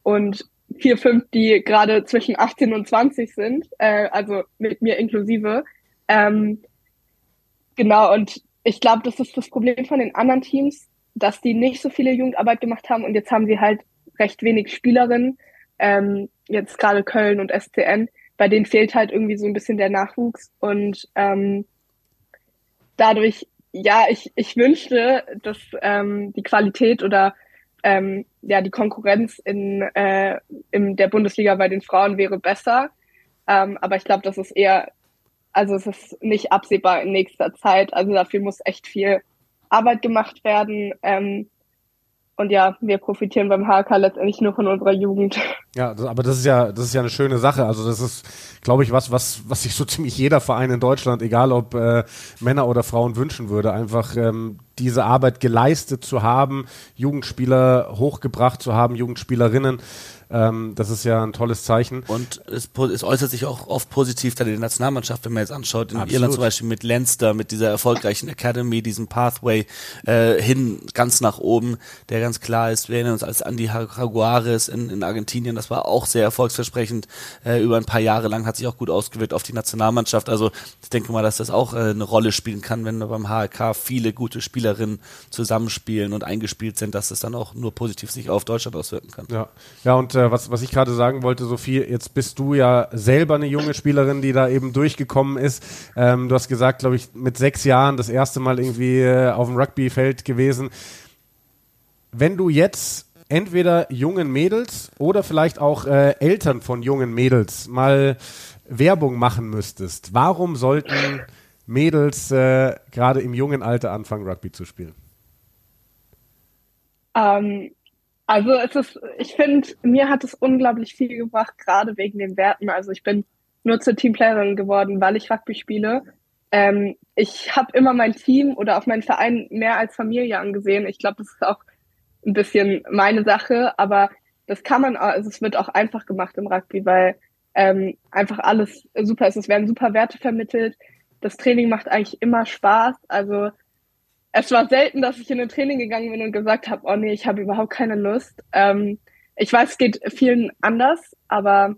und 4, 5, die gerade zwischen 18 und 20 sind, also mit mir inklusive. Genau, und ich glaube, das ist das Problem von den anderen Teams, dass die nicht so viele Jugendarbeit gemacht haben, und jetzt haben sie halt recht wenig Spielerinnen, jetzt gerade Köln und SCN, bei denen fehlt halt irgendwie so ein bisschen der Nachwuchs, und dadurch ja, ich wünschte, dass die Qualität oder die Konkurrenz in der Bundesliga bei den Frauen wäre besser. Aber ich glaube, das ist eher, also es ist nicht absehbar in nächster Zeit. Also dafür muss echt viel Arbeit gemacht werden. Und ja, wir profitieren beim HRK letztendlich nur von unserer Jugend. Ja, aber das ist ja eine schöne Sache. Also das ist, glaube ich, was sich so ziemlich jeder Verein in Deutschland, egal ob Männer oder Frauen, wünschen würde. Einfach diese Arbeit geleistet zu haben, Jugendspieler hochgebracht zu haben, Jugendspielerinnen. Das ist ja ein tolles Zeichen. Und es äußert sich auch oft positiv dann in der Nationalmannschaft, wenn man jetzt anschaut, in Absolut. Irland zum Beispiel mit Leinster, mit dieser erfolgreichen Academy, diesem Pathway hin ganz nach oben, der ganz klar ist. Wir erinnern uns als Andy Jaguares in Argentinien, das war auch sehr erfolgsversprechend. Über ein paar Jahre lang hat sich auch gut ausgewirkt auf die Nationalmannschaft. Also ich denke mal, dass das auch eine Rolle spielen kann, wenn beim HRK viele gute Spielerinnen zusammenspielen und eingespielt sind, dass es dann auch nur positiv sich auf Deutschland auswirken kann. Ja, und was ich gerade sagen wollte, Sophie, jetzt bist du ja selber eine junge Spielerin, die da eben durchgekommen ist. Du hast gesagt, glaube ich, mit 6 Jahren das erste Mal irgendwie auf dem Rugbyfeld gewesen. Wenn du jetzt entweder jungen Mädels oder vielleicht auch Eltern von jungen Mädels mal Werbung machen müsstest, warum sollten Mädels gerade im jungen Alter anfangen, Rugby zu spielen? Also ich finde, mir hat es unglaublich viel gebracht, gerade wegen den Werten. Also ich bin nur zur Teamplayerin geworden, weil ich Rugby spiele. Ich habe immer mein Team oder auch meinen Verein mehr als Familie angesehen. Ich glaube, das ist auch ein bisschen meine Sache, aber das kann man, also es wird auch einfach gemacht im Rugby, weil einfach alles super ist. Es werden super Werte vermittelt. Das Training macht eigentlich immer Spaß. Also es war selten, dass ich in ein Training gegangen bin und gesagt habe, oh nee, ich habe überhaupt keine Lust. Ich weiß, es geht vielen anders, aber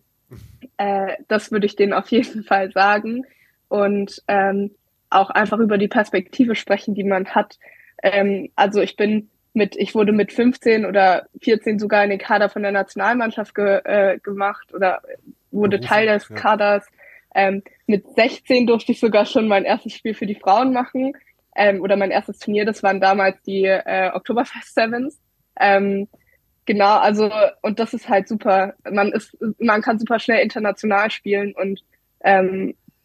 das würde ich denen auf jeden Fall sagen. Und auch einfach über die Perspektive sprechen, die man hat. Also ich wurde mit 15 oder 14 sogar in den Kader von der Nationalmannschaft gemacht oder wurde Teil des Kaders. Mit 16 durfte ich sogar schon mein erstes Spiel für die Frauen machen. Oder mein erstes Turnier, das waren damals die Oktoberfest Sevens. Genau, also und das ist halt super. Man kann super schnell international spielen und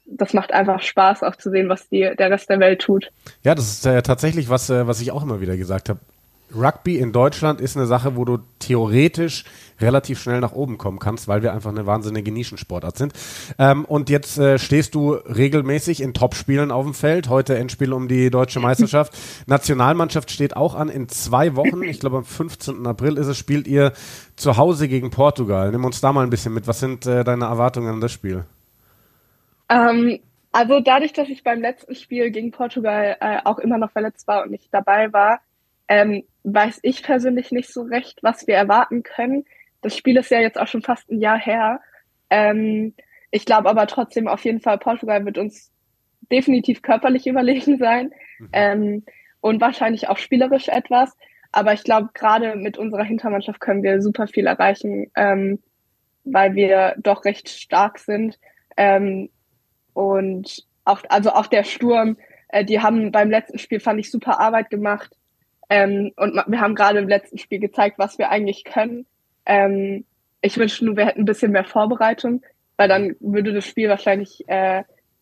das macht einfach Spaß, auch zu sehen, was der Rest der Welt tut. Ja, das ist ja tatsächlich was ich auch immer wieder gesagt habe. Rugby in Deutschland ist eine Sache, wo du theoretisch relativ schnell nach oben kommen kannst, weil wir einfach eine wahnsinnige Nischensportart sind. Und jetzt stehst du regelmäßig in Topspielen auf dem Feld. Heute Endspiel um die deutsche Meisterschaft. Nationalmannschaft steht auch an in 2 Wochen. Ich glaube, am 15. April ist es. Spielt ihr zu Hause gegen Portugal. Nimm uns da mal ein bisschen mit. Was sind deine Erwartungen an das Spiel? Also dadurch, dass ich beim letzten Spiel gegen Portugal auch immer noch verletzt war und nicht dabei war, weiß ich persönlich nicht so recht, was wir erwarten können. Das Spiel ist ja jetzt auch schon fast ein Jahr her. Ich glaube aber trotzdem auf jeden Fall, Portugal wird uns definitiv körperlich überlegen sein und wahrscheinlich auch spielerisch etwas. Aber ich glaube, gerade mit unserer Hintermannschaft können wir super viel erreichen, weil wir doch recht stark sind. Und auch der Sturm, die haben beim letzten Spiel, fand ich, super Arbeit gemacht. Und wir haben gerade im letzten Spiel gezeigt, was wir eigentlich können. Ich wünsche nur, wir hätten ein bisschen mehr Vorbereitung, weil dann würde das Spiel wahrscheinlich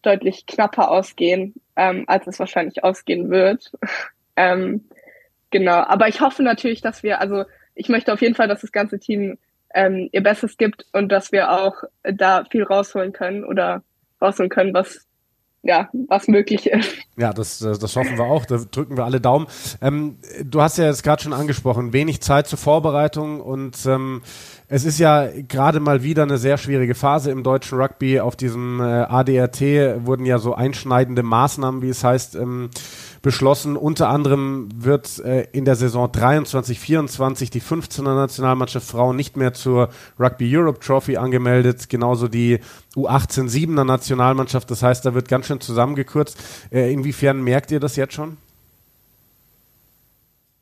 deutlich knapper ausgehen, als es wahrscheinlich ausgehen wird. Genau, aber ich hoffe natürlich, dass ich möchte auf jeden Fall, dass das ganze Team ihr Bestes gibt und dass wir auch da viel rausholen können, was möglich ist. Ja, das hoffen wir auch, da drücken wir alle Daumen. Du hast ja jetzt gerade schon angesprochen, wenig Zeit zur Vorbereitung und es ist ja gerade mal wieder eine sehr schwierige Phase im deutschen Rugby. Auf diesem ADRT wurden ja so einschneidende Maßnahmen, wie es heißt, beschlossen. Unter anderem wird in der Saison 23/24 die 15er Nationalmannschaft Frauen nicht mehr zur Rugby Europe Trophy angemeldet, genauso die U18 7er Nationalmannschaft. Das heißt, da wird ganz schön zusammengekürzt. Inwiefern merkt ihr das jetzt schon?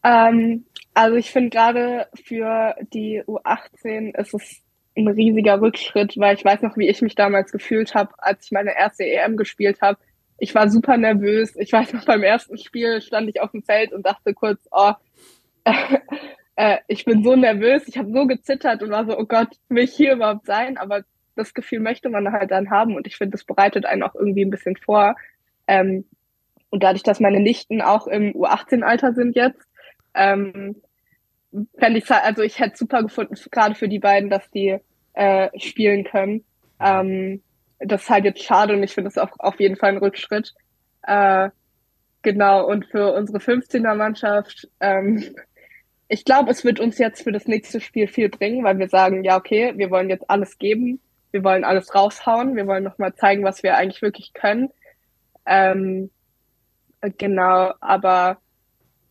Also ich finde, gerade für die U18 ist es ein riesiger Rückschritt, weil ich weiß noch, wie ich mich damals gefühlt habe, als ich meine erste EM gespielt habe. Ich war super nervös. Ich weiß noch, beim ersten Spiel stand ich auf dem Feld und dachte kurz, oh, ich bin so nervös. Ich habe so gezittert und war so, oh Gott, will ich hier überhaupt sein? Aber das Gefühl möchte man halt dann haben. Und ich finde, das bereitet einen auch irgendwie ein bisschen vor. Und dadurch, dass meine Nichten auch im U18-Alter sind jetzt, fände ich, also ich hätte super gefunden, gerade für die beiden, dass die spielen können. Das ist halt jetzt schade und ich finde es auch auf jeden Fall ein Rückschritt. Genau, und für unsere 15er-Mannschaft, ich glaube, es wird uns jetzt für das nächste Spiel viel bringen, weil wir sagen, ja, okay, wir wollen jetzt alles geben, wir wollen alles raushauen, wir wollen nochmal zeigen, was wir eigentlich wirklich können. Genau, aber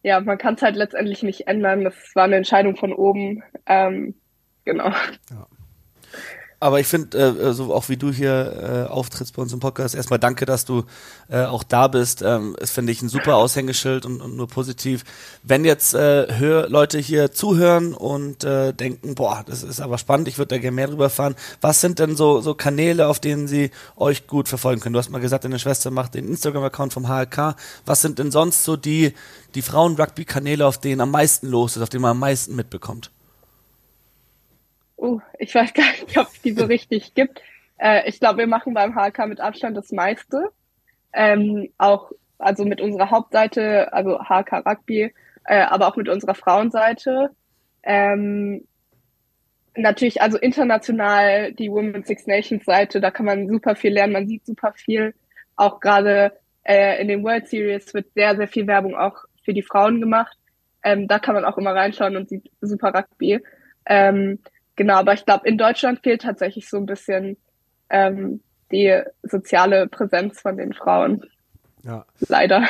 ja, man kann es halt letztendlich nicht ändern. Das war eine Entscheidung von oben. Genau. Ja. Aber ich finde, so auch wie du hier auftrittst bei uns im Podcast, erstmal danke, dass du auch da bist. Das finde ich ein super Aushängeschild und nur positiv. Wenn jetzt Leute hier zuhören und denken, boah, das ist aber spannend, ich würde da gerne mehr drüber erfahren. Was sind denn so Kanäle, auf denen sie euch gut verfolgen können? Du hast mal gesagt, deine Schwester macht den Instagram-Account vom HRK. Was sind denn sonst so die Frauen-Rugby-Kanäle, auf denen am meisten los ist, auf denen man am meisten mitbekommt? Ich weiß gar nicht, ob es die so richtig gibt. Ich glaube, wir machen beim HRK mit Abstand das meiste. Auch also mit unserer Hauptseite, also HRK Rugby, aber auch mit unserer Frauenseite. Natürlich, also international die Women's Six Nations Seite, da kann man super viel lernen, man sieht super viel. Auch gerade in den World Series wird sehr, sehr viel Werbung auch für die Frauen gemacht. Da kann man auch immer reinschauen und sieht super Rugby. Genau, aber ich glaube, in Deutschland fehlt tatsächlich so ein bisschen die soziale Präsenz von den Frauen. Ja. Leider.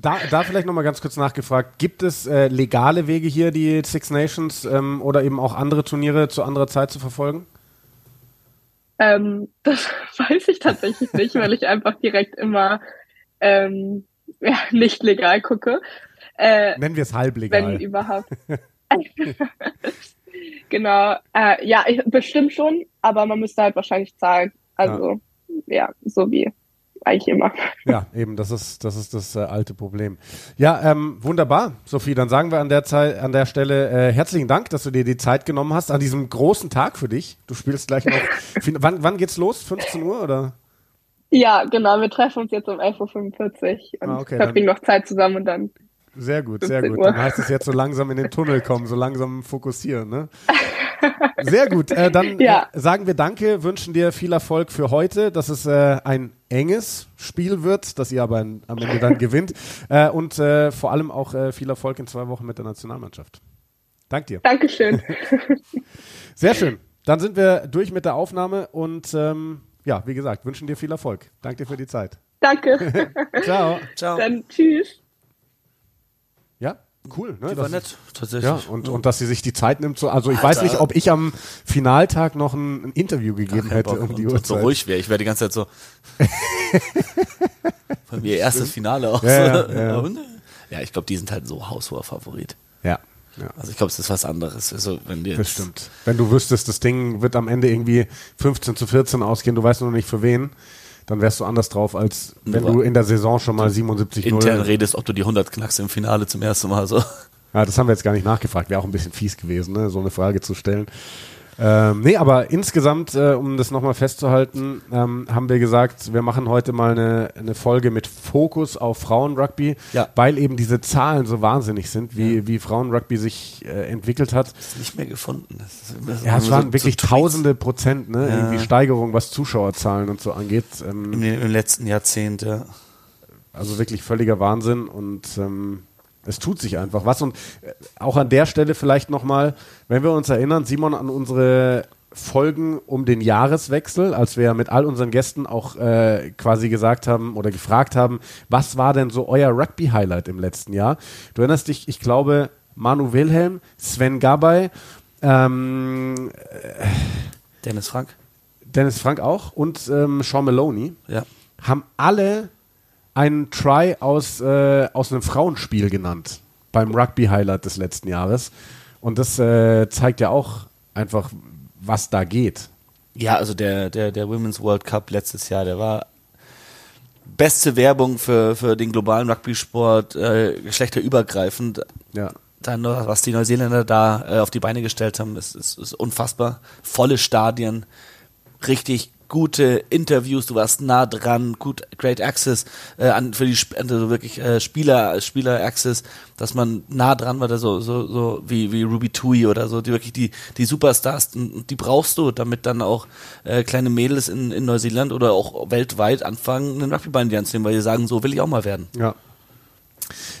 Da vielleicht nochmal ganz kurz nachgefragt, gibt es legale Wege hier, die Six Nations oder eben auch andere Turniere zu anderer Zeit zu verfolgen? Das weiß ich tatsächlich nicht, weil ich einfach direkt immer nicht legal gucke. Nennen wir es halblegal. Wenn überhaupt. Genau, bestimmt schon, aber man müsste halt wahrscheinlich zahlen. Also, ja so wie eigentlich immer. Ja, eben, das ist das alte Problem. Ja, wunderbar, Sophie, dann sagen wir an der Stelle herzlichen Dank, dass du dir die Zeit genommen hast an diesem großen Tag für dich. Du spielst gleich noch. Wann geht's los? 15 Uhr oder? Ja, genau, wir treffen uns jetzt um 11.45 Uhr und verbringen noch Zeit zusammen und dann. Sehr gut, sehr gut. Dann heißt es jetzt so langsam in den Tunnel kommen, so langsam fokussieren, ne? Sehr gut, dann sagen wir Danke, wünschen dir viel Erfolg für heute, dass es ein enges Spiel wird, dass ihr aber am Ende dann gewinnt und vor allem auch viel Erfolg in 2 Wochen mit der Nationalmannschaft. Dank dir. Dankeschön. Sehr schön, dann sind wir durch mit der Aufnahme und wie gesagt, wünschen dir viel Erfolg. Dank dir für die Zeit. Danke. Ciao. Dann tschüss. Cool, ne? Die war nett, tatsächlich. Ja, und dass sie sich die Zeit nimmt. Also ich weiß nicht, ob ich am Finaltag noch ein Interview gegeben hätte um die Uhrzeit. So ruhig wäre. Ich wäre die ganze Zeit so. Bei mir erstes Finale auch. Ja, ich glaube, die sind halt so haushoher Favorit. Ja. Also ich glaube, es ist was anderes. Also, das stimmt. Wenn du wüsstest, das Ding wird am Ende irgendwie 15-14 ausgehen, du weißt noch nicht für wen. Dann wärst du anders drauf, als wenn du in der Saison schon mal 77-0... Intern redest, ob du die 100 knackst im Finale zum ersten Mal. So. Ja, das haben wir jetzt gar nicht nachgefragt. Wäre auch ein bisschen fies gewesen, ne? So eine Frage zu stellen. Aber insgesamt, um das nochmal festzuhalten, haben wir gesagt, wir machen heute mal eine Folge mit Fokus auf Frauenrugby, weil eben diese Zahlen so wahnsinnig sind, wie Frauenrugby sich entwickelt hat. Das ist nicht mehr gefunden. Es waren wirklich so tausende Prozent, ne? Irgendwie Steigerung, was Zuschauerzahlen und so angeht. Im letzten Jahrzehnt, ja. Also wirklich völliger Wahnsinn und es tut sich einfach was und auch an der Stelle vielleicht nochmal, wenn wir uns erinnern, Simon, an unsere Folgen um den Jahreswechsel, als wir mit all unseren Gästen auch quasi gesagt haben oder gefragt haben, was war denn so euer Rugby-Highlight im letzten Jahr? Du erinnerst dich, ich glaube, Manu Wilhelm, Sven Gabay, Dennis Frank auch und Sean Maloney haben alle einen Try aus einem Frauenspiel genannt beim Rugby-Highlight des letzten Jahres. Und das zeigt ja auch einfach, was da geht. Ja, also der Women's World Cup letztes Jahr, der war beste Werbung für den globalen Rugby-Sport, geschlechterübergreifend. Ja. Dann, was die Neuseeländer da auf die Beine gestellt haben, ist unfassbar. Volle Stadien, richtig gute Interviews, du warst nah dran, great access, Spieler access, dass man nah dran war, so wie Ruby Tui oder so, die wirklich die Superstars, die brauchst du, damit dann auch kleine Mädels in Neuseeland oder auch weltweit anfangen, einen Rugbyball in die Hand zu nehmen, weil die sagen, so will ich auch mal werden. Ja.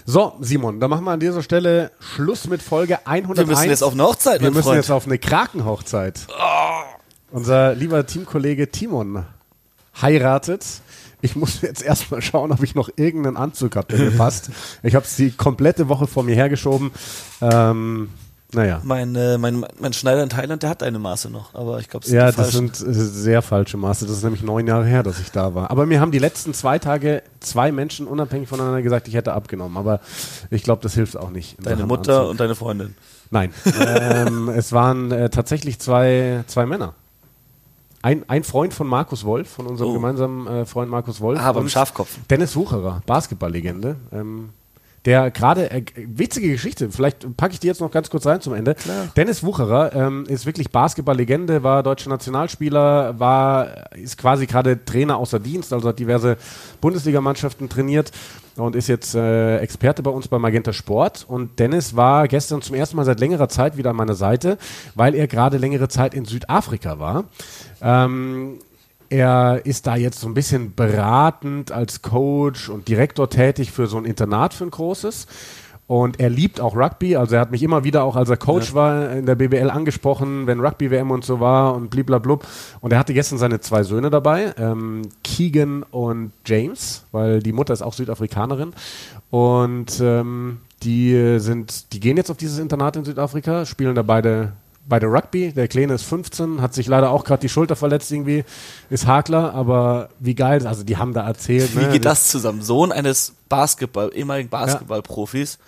So, Simon, dann machen wir an dieser Stelle Schluss mit Folge 101. Wir müssen jetzt auf eine Hochzeit, mein Freund. Wir müssen jetzt auf eine Krakenhochzeit. Oh. Unser lieber Teamkollege Timon heiratet. Ich muss jetzt erstmal schauen, ob ich noch irgendeinen Anzug habe, der mir passt. Ich habe es die komplette Woche vor mir hergeschoben. Naja. Mein Schneider in Thailand, der hat eine Maße noch, aber ich glaube, es ist falsch. Ja, das sind sehr falsche Maße. Das ist nämlich 9 Jahre her, dass ich da war. Aber mir haben die letzten 2 Tage 2 Menschen unabhängig voneinander gesagt, ich hätte abgenommen. Aber ich glaube, das hilft auch nicht. Deine Mutter Anzug. Und deine Freundin? Nein. Es waren tatsächlich zwei Männer. Ein Freund von Markus Wolf, von unserem gemeinsamen Freund Markus Wolf. Ah, beim Schafkopf. Dennis Wucherer, Basketballlegende. Der gerade, witzige Geschichte, vielleicht packe ich die jetzt noch ganz kurz rein zum Ende. Klar. Dennis Wucherer ist wirklich Basketballlegende, war deutscher Nationalspieler, ist quasi gerade Trainer außer Dienst, also hat diverse Bundesligamannschaften trainiert und ist jetzt Experte bei uns bei Magenta Sport. Und Dennis war gestern zum ersten Mal seit längerer Zeit wieder an meiner Seite, weil er gerade längere Zeit in Südafrika war. Er ist da jetzt so ein bisschen beratend als Coach und Direktor tätig für so ein Internat, für ein großes. Und er liebt auch Rugby, also er hat mich immer wieder auch, als er Coach war, in der BBL angesprochen, wenn Rugby-WM und so war und bliblablub. Und er hatte gestern seine 2 Söhne dabei, Keegan und James, weil die Mutter ist auch Südafrikanerin. Und die gehen jetzt auf dieses Internat in Südafrika, spielen da beide Rugby. Der Kleine ist 15, hat sich leider auch gerade die Schulter verletzt irgendwie, ist Hakler, aber wie geil, also die haben da erzählt. Wie geht das zusammen? Sohn eines ehemaligen Basketballprofis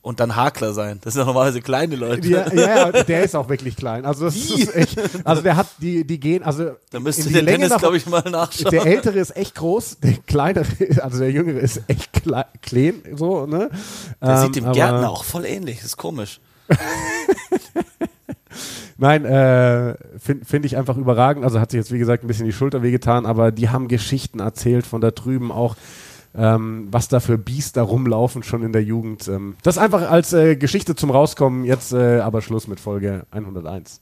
und dann Hakler sein. Das sind doch normalerweise kleine Leute. Ja, der ist auch wirklich klein. Also das ist echt, also der hat die gehen, also da müsste der Länge Dennis, glaube ich, mal nachschauen. Der Ältere ist echt groß, der Kleinere, also der Jüngere ist echt klein, so, ne? Der sieht dem Gärtner auch voll ähnlich, das ist komisch. Nein, finde ich einfach überragend. Also hat sich jetzt, wie gesagt, ein bisschen die Schulter wehgetan, aber die haben Geschichten erzählt von da drüben auch, was da für Biester rumlaufen schon in der Jugend. Das einfach als Geschichte zum Rauskommen, jetzt aber Schluss mit Folge 101.